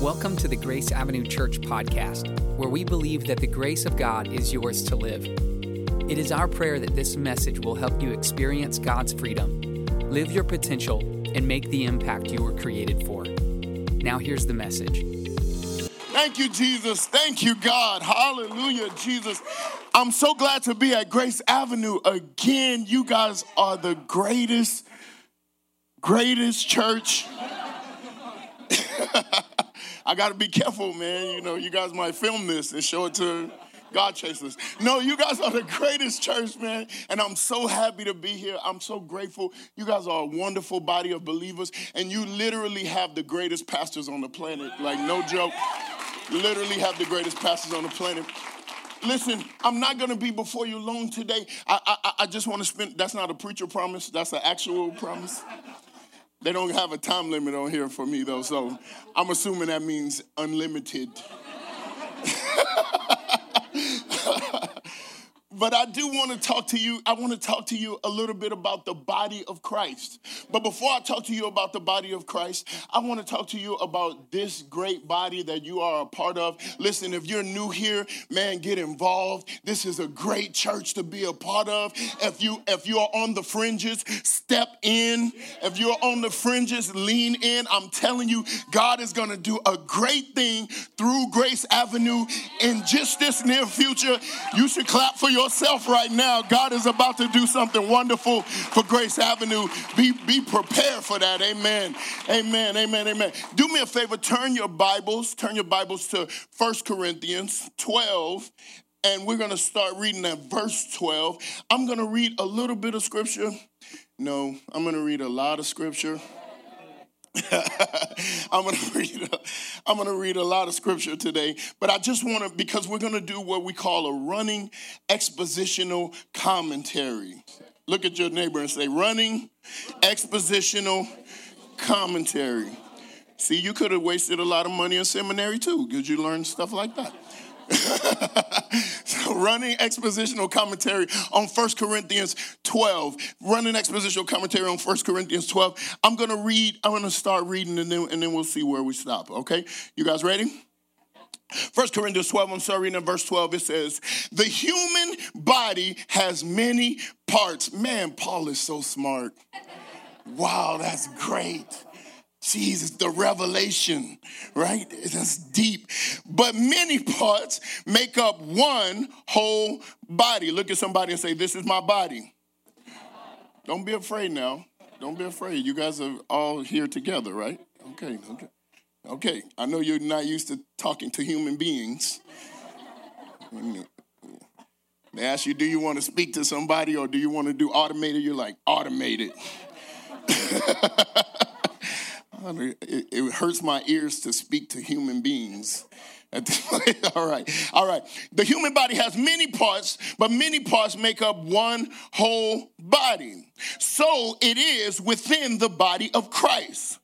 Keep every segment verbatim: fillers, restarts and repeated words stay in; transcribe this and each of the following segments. Welcome to the Grace Avenue Church podcast, where we believe that the grace of God is yours to live. It is our prayer that this message will help you experience God's freedom, live your potential, and make the impact you were created for. Now here's the message. Thank you, Jesus. Thank you, God. Hallelujah, Jesus. I'm so glad to be at Grace Avenue again. You guys are the greatest, greatest church. I got to be careful, man. You know, you guys might film this and show it to God Chasers. No, you guys are the greatest church, man. And I'm so happy to be here. I'm so grateful. You guys are a wonderful body of believers. And you literally have the greatest pastors on the planet. Like, no joke. Literally have the greatest pastors on the planet. Listen, I'm not going to be before you long today. I, I, I just want to spend, that's not a preacher promise. That's an actual promise. They don't have a time limit on here for me, though, so I'm assuming that means unlimited. But I do want to talk to you, I want to talk to you a little bit about the body of Christ. But before I talk to you about the body of Christ, I want to talk to you about this great body that you are a part of. Listen, if you're new here, man, get involved. This is a great church to be a part of. If you if you are on the fringes, step in. If you're on the fringes, lean in. I'm telling you, God is going to do a great thing through Grace Avenue in just this near future. You should clap for your yourself right now. God is about to do something wonderful for Grace Avenue. Be, be prepared for that. Amen. Amen. Amen. Amen. Do me a favor. Turn your Bibles. Turn your Bibles to First Corinthians twelve, and we're going to start reading at verse twelve. I'm going to read a little bit of scripture. No, I'm going to read a lot of scripture. I'm going to read a, I'm going to read a lot of scripture today, but I just want to, because we're going to do what we call a running expositional commentary. Look at your neighbor and say, running expositional commentary. See, you could have wasted a lot of money in seminary too, because you learned stuff like that. So running expositional commentary on First Corinthians twelve. Running expositional commentary on First Corinthians twelve. I'm going to read, I'm going to start reading and then, and then we'll see where we stop, okay? You guys ready? First Corinthians twelve, I'm sorry, in verse twelve, it says, the human body has many parts. Man, Paul is so smart. Wow, that's great. Jesus, the revelation, right? That's deep. But many parts make up one whole body. Look at somebody and say, this is my body. Don't be afraid now. Don't be afraid. You guys are all here together, right? Okay, okay. Okay, I know you're not used to talking to human beings. They ask you, do you want to speak to somebody or do you want to do automated? You're like, automated. It, it hurts my ears to speak to human beings. all right, all right. The human body has many parts, but many parts make up one whole body. So it is within the body of Christ.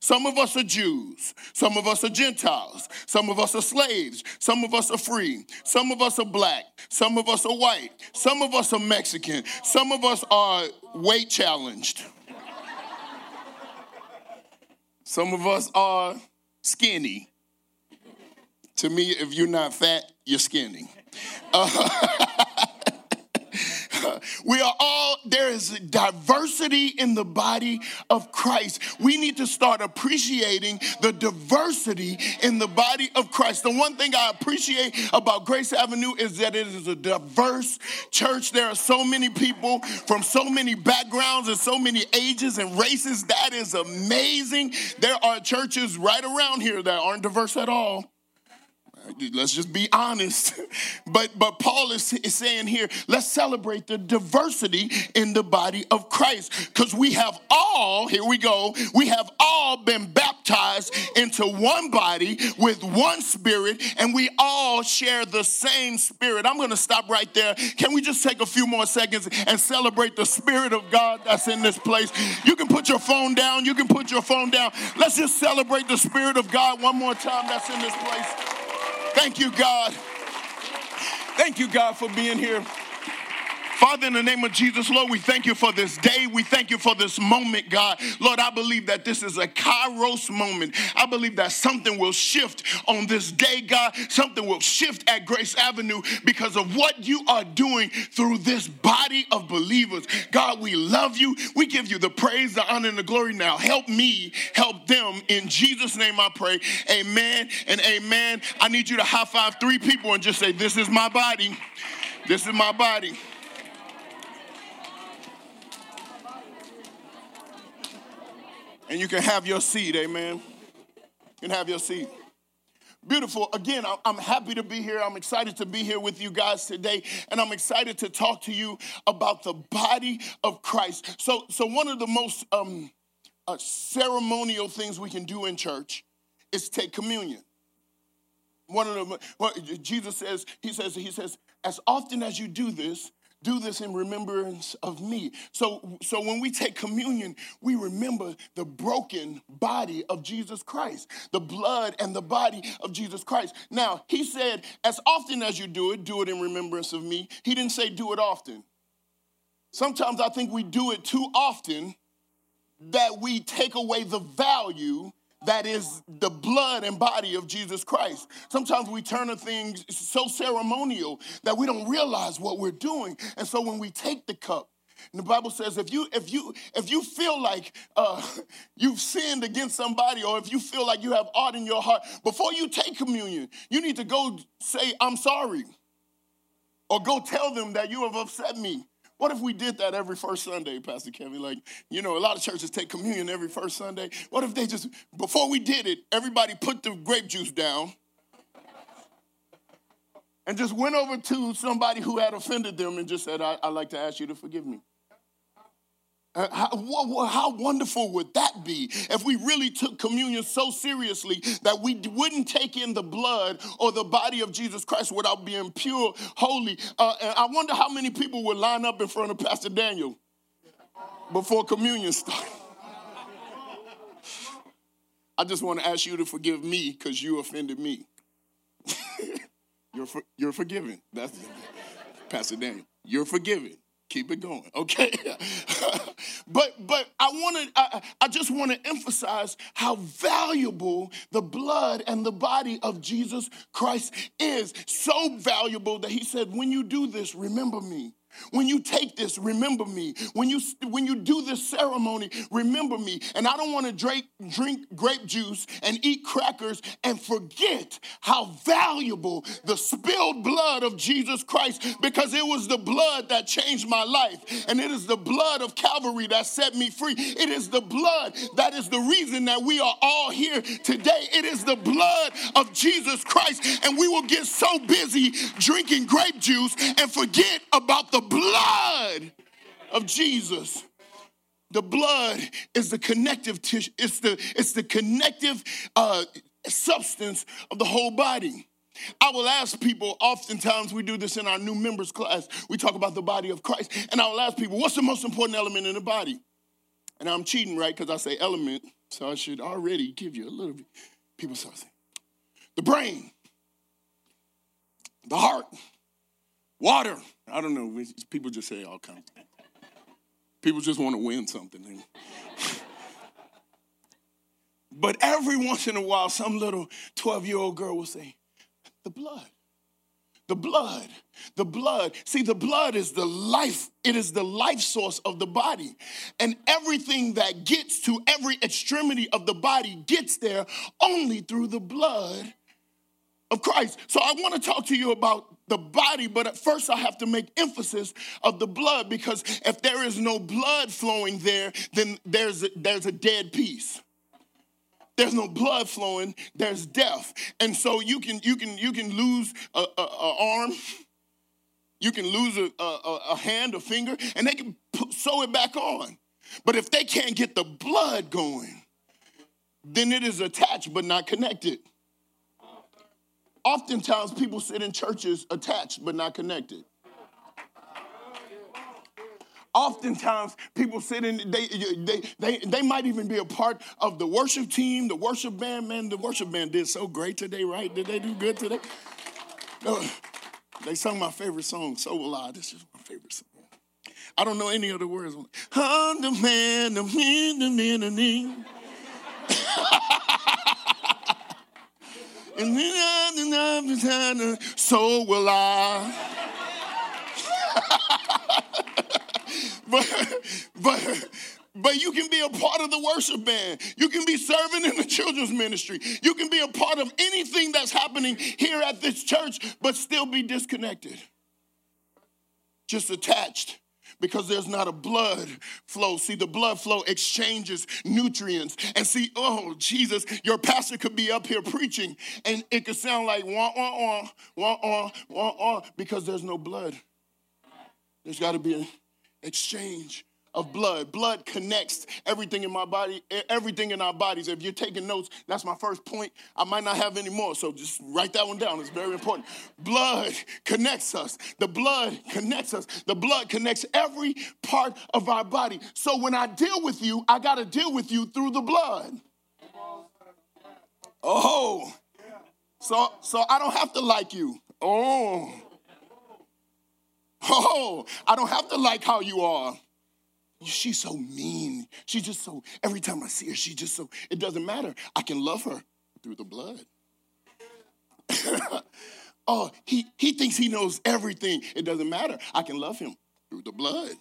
Some of us are Jews. Some of us are Gentiles. Some of us are slaves. Some of us are free. Some of us are black. Some of us are white. Some of us are Mexican. Some of us are weight challenged. Some of us are skinny. To me, if you're not fat, you're skinny. Uh, we are all, there is diversity in the body of Christ. We need to start appreciating the diversity in the body of Christ. The one thing I appreciate about Grace Avenue is that it is a diverse church. There are so many people from so many backgrounds and so many ages and races. That is amazing. There are churches right around here that aren't diverse at all. Let's just be honest. But but Paul is, is saying here, let's celebrate the diversity in the body of Christ. Because we have all, here we go, we have all been baptized into one body with one spirit, and we all share the same spirit. I'm going to stop right there. Can we just take a few more seconds and celebrate the Spirit of God that's in this place? You can put your phone down. You can put your phone down. Let's just celebrate the Spirit of God one more time that's in this place. Thank you, God. Thank you, God, for being here. Father, in the name of Jesus, Lord, we thank you for this day. We thank you for this moment, God. Lord, I believe that this is a Kairos moment. I believe that something will shift on this day, God. Something will shift at Grace Avenue because of what you are doing through this body of believers. God, we love you. We give you the praise, the honor, and the glory now. Help me, help them. In Jesus' name I pray, amen and amen. I need you to high-five three people and just say, this is my body. This is my body. And you can have your seat, amen. You can have your seat. Beautiful. Again, I'm happy to be here. I'm excited to be here with you guys today, and I'm excited to talk to you about the body of Christ. So, so one of the most um, uh, ceremonial things we can do in church is take communion. One of the well, Jesus says, he says, he says, as often as you do this, do this in remembrance of me. So, so when we take communion, we remember the broken body of Jesus Christ, the blood and the body of Jesus Christ. Now, he said, as often as you do it, do it in remembrance of me. He didn't say do it often. Sometimes I think we do it too often that we take away the value that is the blood and body of Jesus Christ. Sometimes we turn a thing so ceremonial that we don't realize what we're doing. And so when we take the cup, and the Bible says if you if you if you feel like uh, you've sinned against somebody, or if you feel like you have ought in your heart, before you take communion, you need to go say, I'm sorry, or go tell them that you have upset me. What if we did that every first Sunday, Pastor Kevin? Like, you know, a lot of churches take communion every first Sunday. What if they just, before we did it, everybody put the grape juice down and just went over to somebody who had offended them and just said, I, I'd like to ask you to forgive me. Uh, how, wh- wh- how wonderful would that be if we really took communion so seriously that we d- wouldn't take in the blood or the body of Jesus Christ without being pure, holy. Uh, and I wonder how many people would line up in front of Pastor Daniel before communion started. I just want to ask you to forgive me because you offended me. you're, for- you're forgiven. That's Pastor Daniel. You're forgiven. Keep it going, okay? but but I wanted, I, I just want to emphasize how valuable the blood and the body of Jesus Christ is. So valuable that he said, when you do this, remember me. When you take this, remember me. When you when you do this ceremony, remember me. And I don't want to drink, drink grape juice and eat crackers and forget how valuable the spilled blood of Jesus Christ, because it was the blood that changed my life. And it is the blood of Calvary that set me free. It is the blood that is the reason that we are all here today. It is the blood of Jesus Christ. And we will get so busy drinking grape juice and forget about the blood of Jesus. The blood is the connective tissue. It's the it's the connective uh, substance of the whole body. I will ask people, oftentimes we do this in our new members class. We talk about the body of Christ. And I will ask people, what's the most important element in the body? And I'm cheating, right? Because I say element. So I should already give you a little bit. People start saying, the brain, the heart, water. I don't know. People just say all kinds of things. People just want to win something. But every once in a while, some little twelve-year-old girl will say, the blood, the blood, the blood. See, the blood is the life. It is the life source of the body. And everything that gets to every extremity of the body gets there only through the blood of Christ. So I want to talk to you about the body, but at first I have to make emphasis of the blood, because if there is no blood flowing there, then there's a, there's a dead piece. There's no blood flowing, there's death. And so you can you can you can lose a, a, a arm, you can lose a, a, a hand, a finger, and they can sew it back on. But if they can't get the blood going, then it is attached but not connected. Oftentimes, people sit in churches attached but not connected. Oftentimes, people sit in, they, they they they might even be a part of the worship team, the worship band. Man, the worship band did so great today, right? Did they do good today? Uh, they sung my favorite song, So Will I. This is my favorite song. I don't know any other words. I'm the man, the man, the man, the man. And then I'm the so will I. but, but, but you can be a part of the worship band. You can be serving in the children's ministry. You can be a part of anything that's happening here at this church, but still be disconnected. Just attached. Because there's not a blood flow. See, the blood flow exchanges nutrients. And see, oh, Jesus, your pastor could be up here preaching, and it could sound like wah-wah-wah, wah-wah, wah-wah, because there's no blood. There's got to be an exchange of blood. Blood connects everything in my body, everything in our bodies. If you're taking notes, that's my first point. I might not have any more, so just write that one down. It's very important. Blood connects us. The blood connects us. The blood connects every part of our body. So when I deal with you, I got to deal with you through the blood. Oh, so so I don't have to like you. Oh, oh, I don't have to like how you are. She's so mean. She's just so, every time I see her, she's just so, it doesn't matter. I can love her through the blood. oh, he, he thinks he knows everything. It doesn't matter. I can love him through the blood.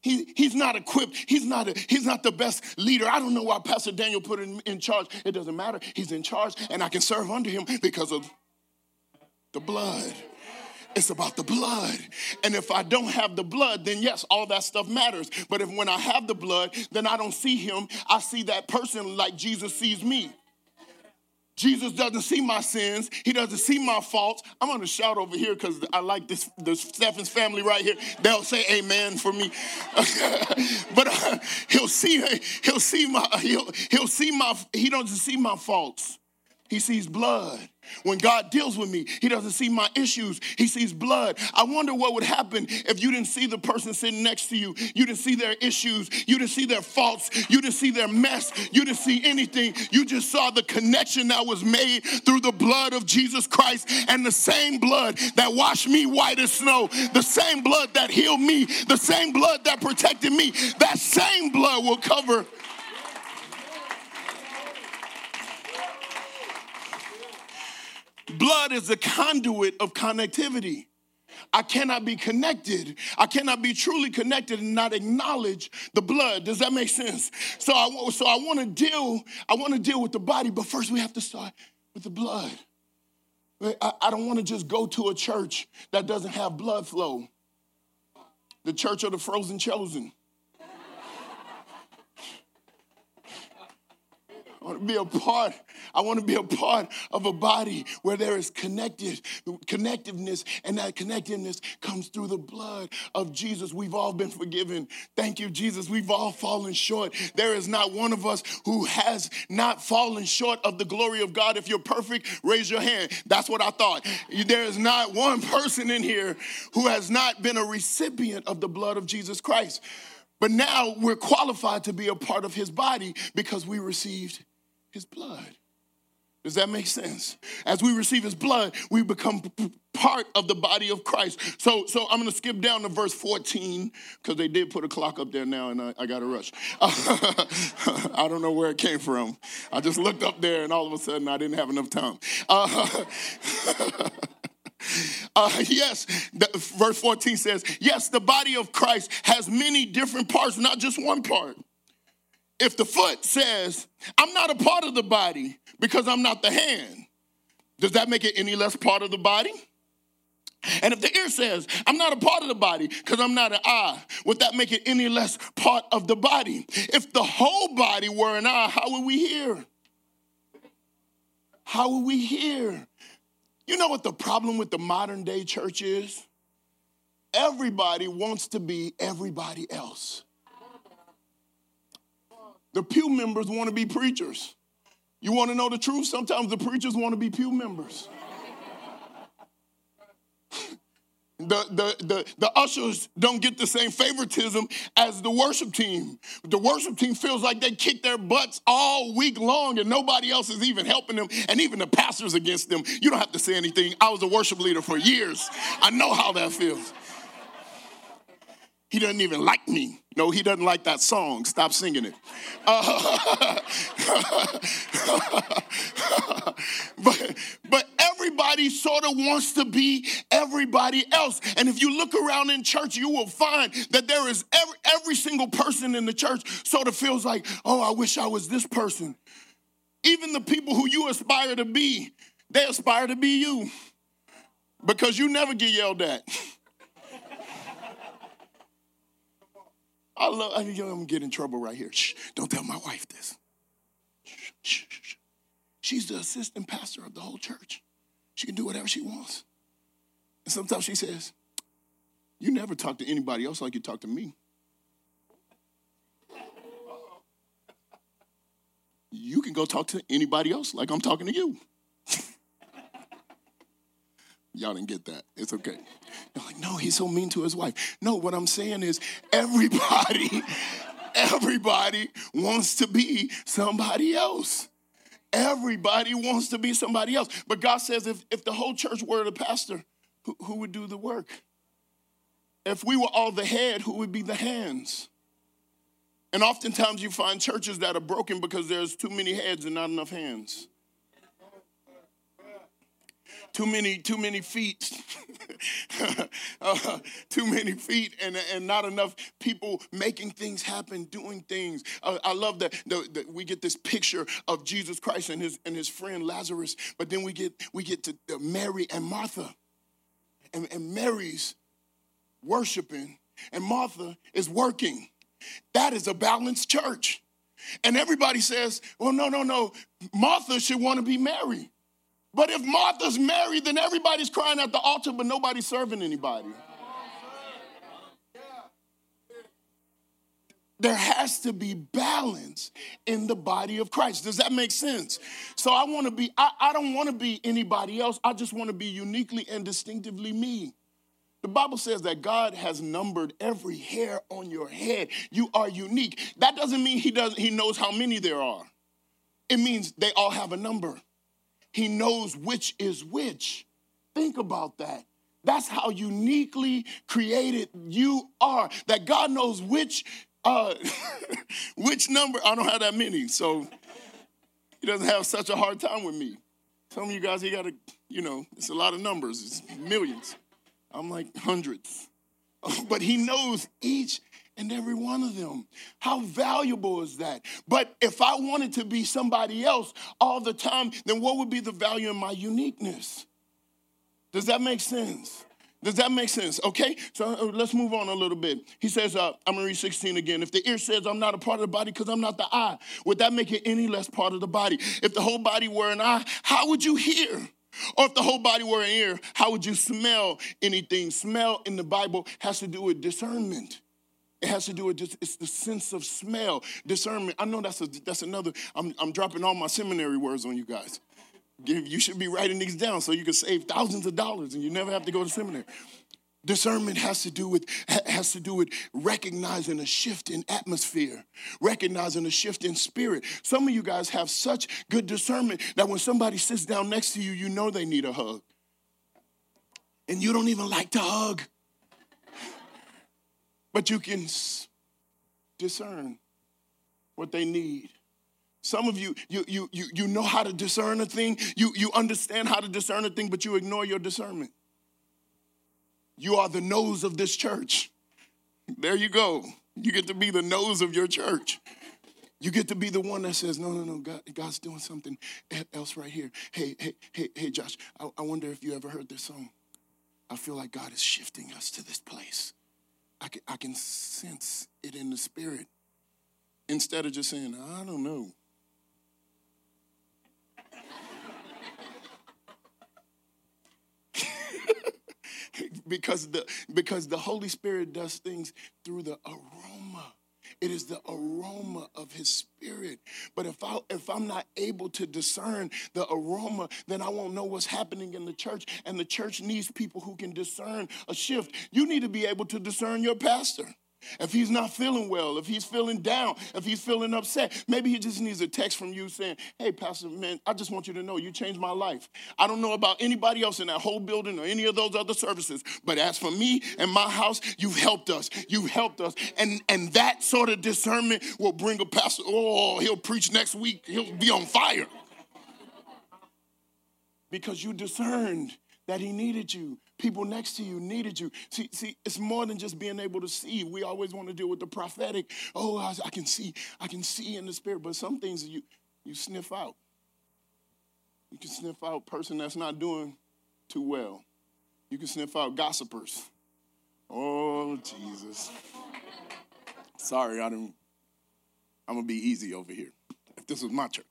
He, he's not equipped. He's not a, he's not the best leader. I don't know why Pastor Daniel put him in charge. It doesn't matter. He's in charge, and I can serve under him because of the blood. It's about the blood. And if I don't have the blood, then yes, all that stuff matters. But if when I have the blood, then I don't see him. I see that person like Jesus sees me. Jesus doesn't see my sins. He doesn't see my faults. I'm going to shout over here because I like this, this Stephens family right here. They'll say amen for me. but uh, he'll see, he'll see my, he'll, he'll see my, he doesn't see my faults. He sees blood. When God deals with me, he doesn't see my issues. He sees blood. I wonder what would happen if you didn't see the person sitting next to you. You didn't see their issues. You didn't see their faults. You didn't see their mess. You didn't see anything. You just saw the connection that was made through the blood of Jesus Christ, and the same blood that washed me white as snow, the same blood that healed me, the same blood that protected me, that same blood will cover . Blood is a conduit of connectivity. I cannot be connected. I cannot be truly connected and not acknowledge the blood. Does that make sense? So I, so I want to deal, I want to deal with the body, but first we have to start with the blood. I, I don't want to just go to a church that doesn't have blood flow. The church of the frozen chosen. I want to be a part. I want to be a part of a body where there is connected, connectiveness, and that connectiveness comes through the blood of Jesus. We've all been forgiven. Thank you, Jesus. We've all fallen short. There is not one of us who has not fallen short of the glory of God. If you're perfect, raise your hand. That's what I thought. There is not one person in here who has not been a recipient of the blood of Jesus Christ. But now we're qualified to be a part of his body because we received his blood. Does that make sense? As we receive his blood, we become part of the body of Christ. So, so I'm going to skip down to verse fourteen because they did put a clock up there now and I, I got to rush. I don't know where it came from. I just looked up there and all of a sudden I didn't have enough time. Uh, Uh, yes, the, verse fourteen says, yes, the body of Christ has many different parts, not just one part. If the foot says, I'm not a part of the body because I'm not the hand, does that make it any less part of the body? And if the ear says, I'm not a part of the body because I'm not an eye, would that make it any less part of the body? If the whole body were an eye, how would we hear? How would we hear? You know what the problem with the modern day church is? Everybody wants to be everybody else. The pew members want to be preachers. You want to know the truth? Sometimes the preachers want to be pew members. The, the, the, the ushers don't get the same favoritism as the worship team. The worship team feels like they kick their butts all week long and nobody else is even helping them, and even the pastor's against them. You don't have to say anything. I was a worship leader for years. I know how that feels. He doesn't even like me. No, he doesn't like that song. Stop singing it. Uh, but, but everybody sort of wants to be everybody else. And if you look around in church, you will find that there is every, every single person in the church sort of feels like, oh, I wish I was this person. Even the people who you aspire to be, they aspire to be you because you never get yelled at. I love, I'm gonna get in trouble right here. Shh, don't tell my wife this. Shh, shh, shh. She's the assistant pastor of the whole church. She can do whatever she wants. And sometimes she says, you never talk to anybody else like you talk to me. You can go talk to anybody else like I'm talking to you. Y'all didn't get that. It's okay. You're like, no, he's so mean to his wife. No, what I'm saying is everybody, everybody wants to be somebody else. Everybody wants to be somebody else. But God says if, if the whole church were the pastor, who, who would do the work? If we were all the head, who would be the hands? And oftentimes you find churches that are broken because there's too many heads and not enough hands. Too many, too many feet, uh, too many feet and, and not enough people making things happen, doing things. Uh, I love that, the, that we get this picture of Jesus Christ and his and his friend Lazarus, but then we get we get to Mary and Martha, and, and Mary's worshiping and Martha is working. That is a balanced church. And everybody says, well, no, no, no, Martha should want to be Mary. But if Martha's married, then everybody's crying at the altar, but nobody's serving anybody. There has to be balance in the body of Christ. Does that make sense? So I want to be, I, I don't want to be anybody else. I just want to be uniquely and distinctively me. The Bible says that God has numbered every hair on your head. You are unique. That doesn't mean he doesn't, he knows how many there are. It means they all have a number. He knows which is which. Think about that. That's how uniquely created you are. That God knows which uh, which number. I don't have that many, so he doesn't have such a hard time with me. Some of you guys, he got to, you know, it's a lot of numbers. It's millions. I'm like hundreds. But he knows each and every one of them. How valuable is that? But if I wanted to be somebody else all the time, then what would be the value in my uniqueness? Does that make sense? Does that make sense? Okay, so let's move on a little bit. He says, uh, I'm going to read sixteen again. If the ear says I'm not a part of the body because I'm not the eye, would that make it any less part of the body? If the whole body were an eye, how would you hear? Or if the whole body were an ear, how would you smell anything? Smell in the Bible has to do with discernment. It has to do with just, it's the sense of smell, discernment. I know that's a, that's another, I'm, I'm dropping all my seminary words on you guys. You should be writing these down so you can save thousands of dollars and you never have to go to seminary. Discernment has to do with has to do with recognizing a shift in atmosphere, recognizing a shift in spirit. Some of you guys have such good discernment that when somebody sits down next to you, you know they need a hug. And you don't even like to hug. But you can discern what they need. Some of you, you you you you know how to discern a thing. You you understand how to discern a thing, but you ignore your discernment. You are the nose of this church. There you go. You get to be the nose of your church. You get to be the one that says, no, no, no, God, God's doing something else right here. Hey, hey, hey, hey, Josh, I, I wonder if you ever heard this song. I feel like God is shifting us to this place. I can, I can sense it in the spirit instead of just saying, I don't know. because, the, because the Holy Spirit does things through the aroma. It is the aroma of his spirit. But if, I, if I'm not able to discern the aroma, then I won't know what's happening in the church. And the church needs people who can discern a shift. You need to be able to discern your pastor. If he's not feeling well, if he's feeling down, if he's feeling upset, maybe he just needs a text from you saying, hey, Pastor, man, I just want you to know you changed my life. I don't know about anybody else in that whole building or any of those other services, but as for me and my house, you've helped us. You've helped us. And, and that sort of discernment will bring a pastor, oh, he'll preach next week. He'll be on fire. Because you discerned that he needed you. People next to you needed you. See, see, it's more than just being able to see. We always want to deal with the prophetic. Oh, I, I can see. I can see in the spirit. But some things you, you sniff out. You can sniff out a person that's not doing too well. You can sniff out gossipers. Oh, Jesus. Sorry, I didn't. I'm going to be easy over here. If this was my church.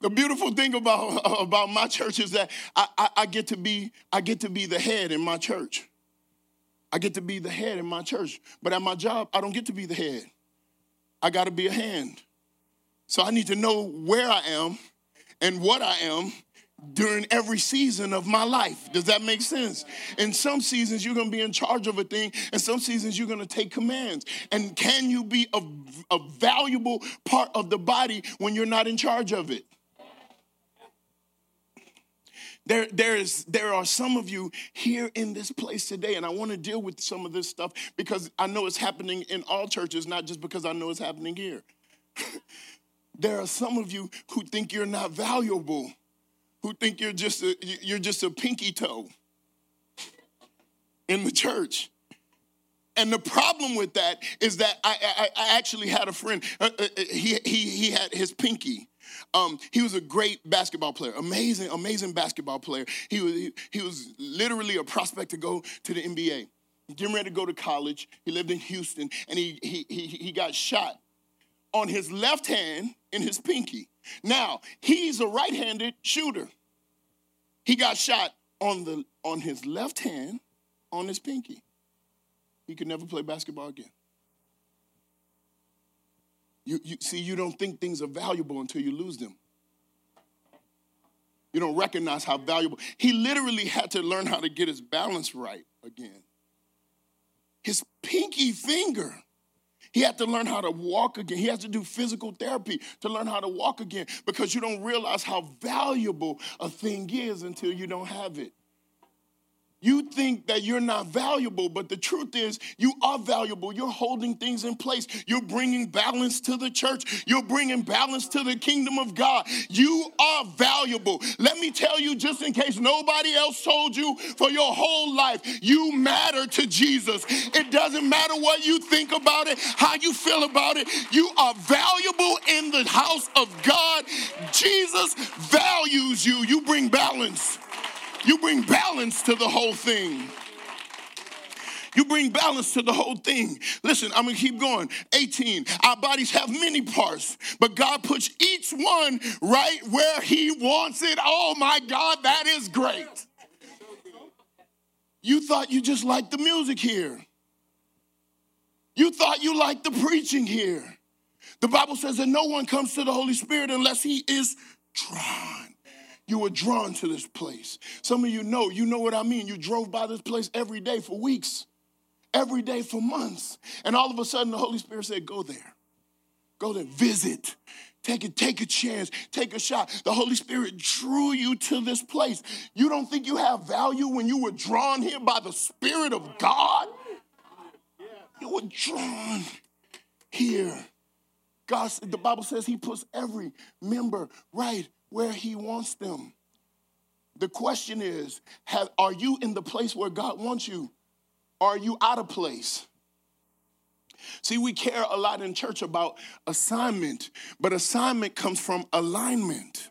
The beautiful thing about, about my church is that I, I, I get to be I get to be the head in my church. I get to be the head in my church. But at my job, I don't get to be the head. I got to be a hand. So I need to know where I am and what I am during every season of my life. Does that make sense? In some seasons, you're going to be in charge of a thing. In some seasons, you're going to take commands. And can you be a, a valuable part of the body when you're not in charge of it? There, there is, there are some of you here in this place today, and I want to deal with some of this stuff because I know it's happening in all churches, not just because I know it's happening here. There are some of you who think you're not valuable, who think you're just a, you're just a pinky toe in the church. And the problem with that is that I, I, I actually had a friend. Uh, uh, he, he, he had his pinky. Um, he was a great basketball player, amazing, amazing basketball player. He was he, he was literally a prospect to go to the N B A. Getting ready to go to college. He lived in Houston, and he he he, he got shot on his left hand in his pinky. Now he's a right-handed shooter. He got shot on the on his left hand on his pinky. He could never play basketball again. You, you see, you don't think things are valuable until you lose them. You don't recognize how valuable. He literally had to learn how to get his balance right again. His pinky finger. He had to learn how to walk again. He has to do physical therapy to learn how to walk again because you don't realize how valuable a thing is until you don't have it. You think that you're not valuable, but the truth is you are valuable. You're holding things in place. You're bringing balance to the church. You're bringing balance to the kingdom of God. You are valuable. Let me tell you, just in case nobody else told you for your whole life, you matter to Jesus. It doesn't matter what you think about it, how you feel about it. You are valuable in the house of God. Jesus values you. You bring balance. You bring balance to the whole thing. You bring balance to the whole thing. Listen, I'm going to keep going. eighteen, our bodies have many parts, but God puts each one right where he wants it. Oh, my God, that is great. You thought you just liked the music here. You thought you liked the preaching here. The Bible says that no one comes to the Holy Spirit unless he is drawn. You were drawn to this place. Some of you know, you know what I mean. You drove by this place every day for weeks, every day for months. And all of a sudden, the Holy Spirit said, go there. Go there, visit. Take it, take a chance, take a shot. The Holy Spirit drew you to this place. You don't think you have value when you were drawn here by the Spirit of God? You were drawn here. God, the Bible says he puts every member right where he wants them. The question is, have, are you in the place where God wants you? Are you out of place? See, we care a lot in church about assignment, but assignment comes from alignment.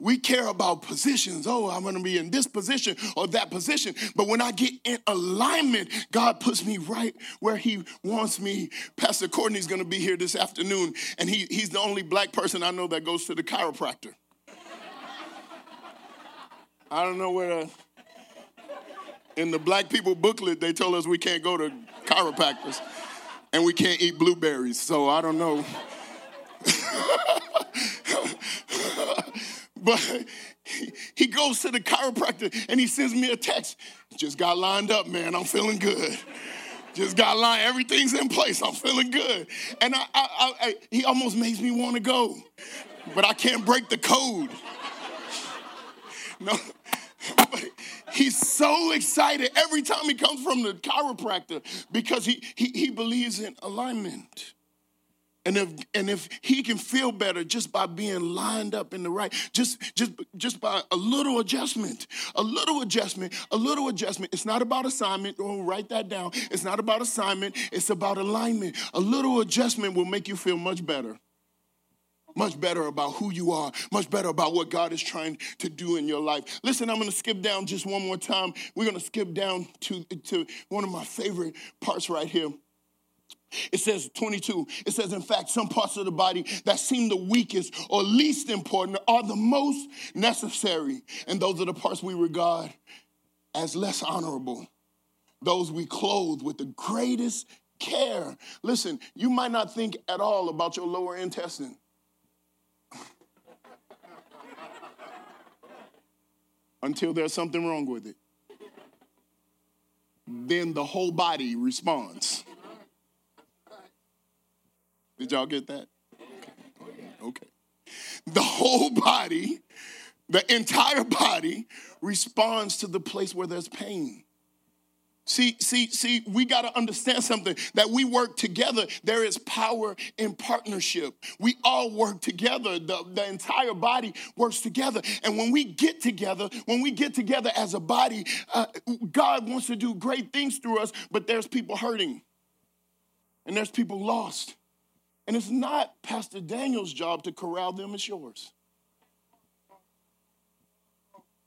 We care about positions. Oh, I'm going to be in this position or that position. But when I get in alignment, God puts me right where he wants me. Pastor Courtney's going to be here this afternoon, and he, he's the only black person I know that goes to the chiropractor. I don't know where the, in the black people booklet, they told us we can't go to chiropractors, and we can't eat blueberries, so I don't know. But He, he goes to the chiropractor and he sends me a text. Just got lined up, man. I'm feeling good. Just got lined. Everything's in place. I'm feeling good. And I, I, I, I, he almost makes me want to go. But I can't break the code. No. But he's so excited every time he comes from the chiropractor because he, he, he believes in alignment. And if and if he can feel better just by being lined up in the right, just just just by a little adjustment, a little adjustment, a little adjustment. It's not about assignment. Oh, write that down. It's not about assignment. It's about alignment. A little adjustment will make you feel much better. Much better about who you are, much better about what God is trying to do in your life. Listen, I'm going to skip down just one more time. We're going to skip down to, to one of my favorite parts right here. It says twenty-two, it says, in fact, some parts of the body that seem the weakest or least important are the most necessary. And those are the parts we regard as less honorable. Those we clothe with the greatest care. Listen, you might not think at all about your lower intestine. Until there's something wrong with it. Then the whole body responds. Did y'all get that? Okay. Okay. The whole body, the entire body responds to the place where there's pain. See, see, see, we got to understand something, that we work together. There is power in partnership. We all work together. The, the entire body works together. And when we get together, when we get together as a body, uh, God wants to do great things through us, but there's people hurting. And there's people lost. And it's not Pastor Daniel's job to corral them, it's yours.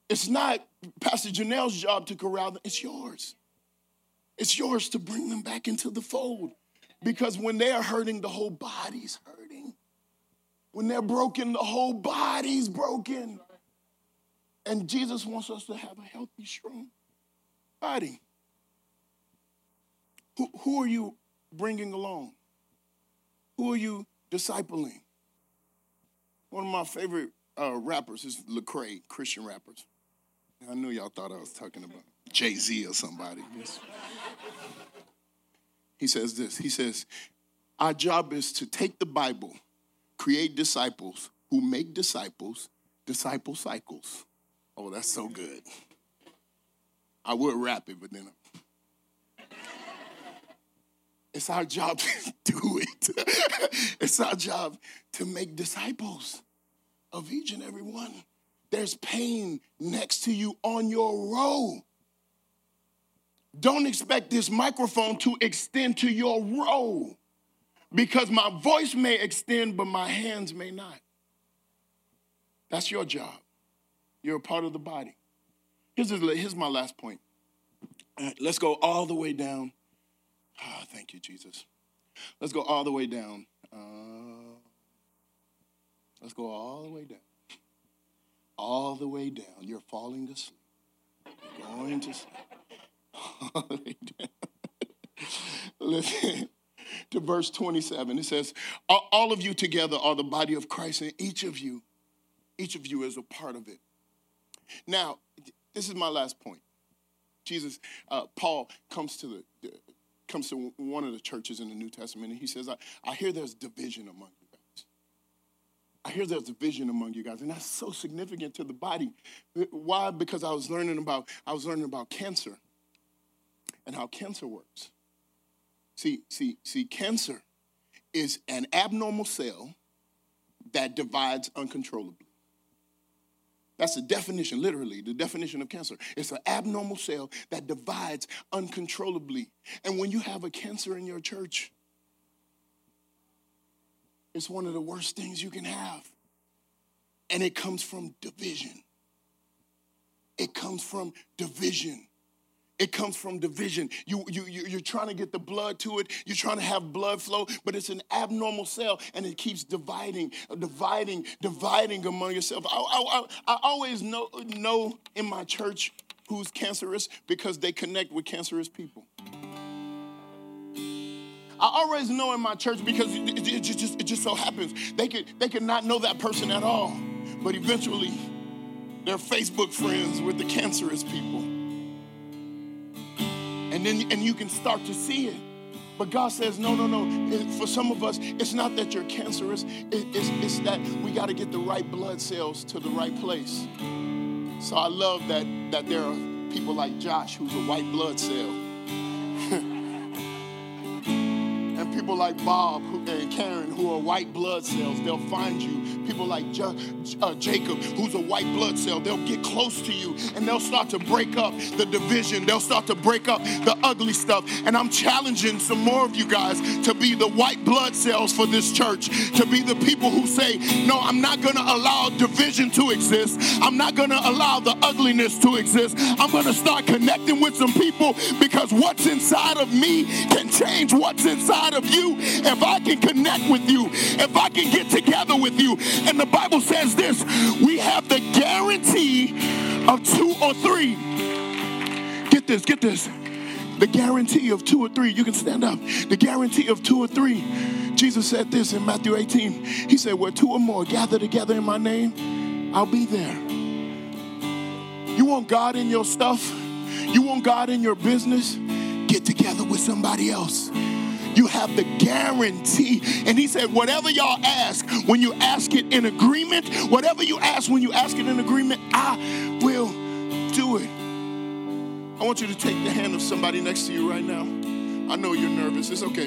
It's not Pastor Janelle's job to corral them, it's yours. It's yours to bring them back into the fold. Because when they are hurting, the whole body's hurting. When they're broken, the whole body's broken. And Jesus wants us to have a healthy, strong body. Who, who are you bringing along? Who are you discipling? One of my favorite uh, rappers is Lecrae, Christian rappers. I know y'all thought I was talking about Jay-Z or somebody. He says this. He says, our job is to take the Bible, create disciples who make disciples, disciple cycles. Oh, that's so good. I would rap it, but then I'm... It's our job to do it. It's our job to make disciples of each and every one. There's pain next to you on your row. Don't expect this microphone to extend to your row, because my voice may extend, but my hands may not. That's your job. You're a part of the body. Here's, this, here's my last point. All right, let's go all the way down. Oh, thank you, Jesus. Let's go all the way down. Uh, let's go all the way down. All the way down. You're falling asleep. You're going to sleep. All the way down. Listen to verse twenty-seven. It says, all of you together are the body of Christ, and each of you, each of you is a part of it. Now, this is my last point. Jesus, uh, Paul comes to the uh, comes to one of the churches in the New Testament, and he says, I, I hear there's division among you. I hear there's a division among you guys, and that's so significant to the body. Why? Because I was learning about I was learning about cancer and how cancer works. See, see, see, cancer is an abnormal cell that divides uncontrollably. That's the definition, literally, the definition of cancer. It's an abnormal cell that divides uncontrollably. And when you have a cancer in your church, it's one of the worst things you can have. And it comes from division. It comes from division. It comes from division. You, you, you, you're trying to get the blood to it. You're trying to have blood flow, but it's an abnormal cell, and it keeps dividing, dividing, dividing among yourself. I, I, I, I always know, know in my church who's cancerous because they connect with cancerous people. I always know in my church because it, it, it, just, it just so happens. They could, they could not know that person at all, but eventually their Facebook friends with the cancerous people. And then and you can start to see it. But God says, no, no, no. For some of us, it's not that you're cancerous. It's, it's that we got to get the right blood cells to the right place. So I love that, that there are people like Josh, who's a white blood cell. And people like Bob who, and Karen, who are white blood cells. They'll find you. People like Jo- uh, Jacob, who's a white blood cell. They'll get close to you, and they'll start to break up the division. They'll start to break up the ugly stuff. And I'm challenging some more of you guys to be the white blood cells for this church, to be the people who say, no, I'm not going to allow division to exist. I'm not going to allow the ugliness to exist. I'm going to start connecting with some people, because what's inside of me can change what's inside of you. If I can connect with you, if I can get together with you. And the Bible says this, we have the guarantee of two or three. Get this, get this. The guarantee of two or three. You can stand up. The guarantee of two or three. Jesus said this in Matthew eighteen. He said, where two or more gather together in my name, I'll be there. You want God in your stuff? You want God in your business? Get together with somebody else. You have the guarantee. And he said, whatever y'all ask, when you ask it in agreement, whatever you ask, when you ask it in agreement, I will do it. I want you to take the hand of somebody next to you right now. I know you're nervous. It's okay.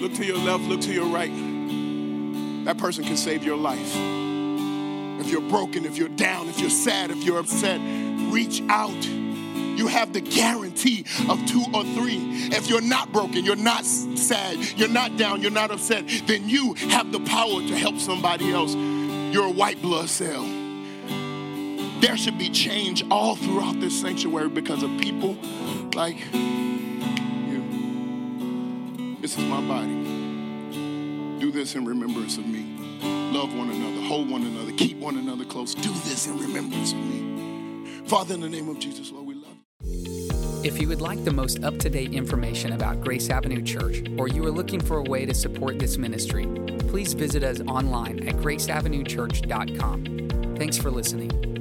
Look to your left, look to your right. That person can save your life. If you're broken, if you're down, if you're sad, if you're upset, reach out. You have the guarantee of two or three. If you're not broken, you're not sad, you're not down, you're not upset, then you have the power to help somebody else. You're a white blood cell. There should be change all throughout this sanctuary because of people like you. This is my body. Do this in remembrance of me. Love one another, hold one another, keep one another close. Do this in remembrance of me. Father, in the name of Jesus, Lord, we love you. If you would like the most up-to-date information about Grace Avenue Church, or you are looking for a way to support this ministry, please visit us online at grace avenue church dot com. Thanks for listening.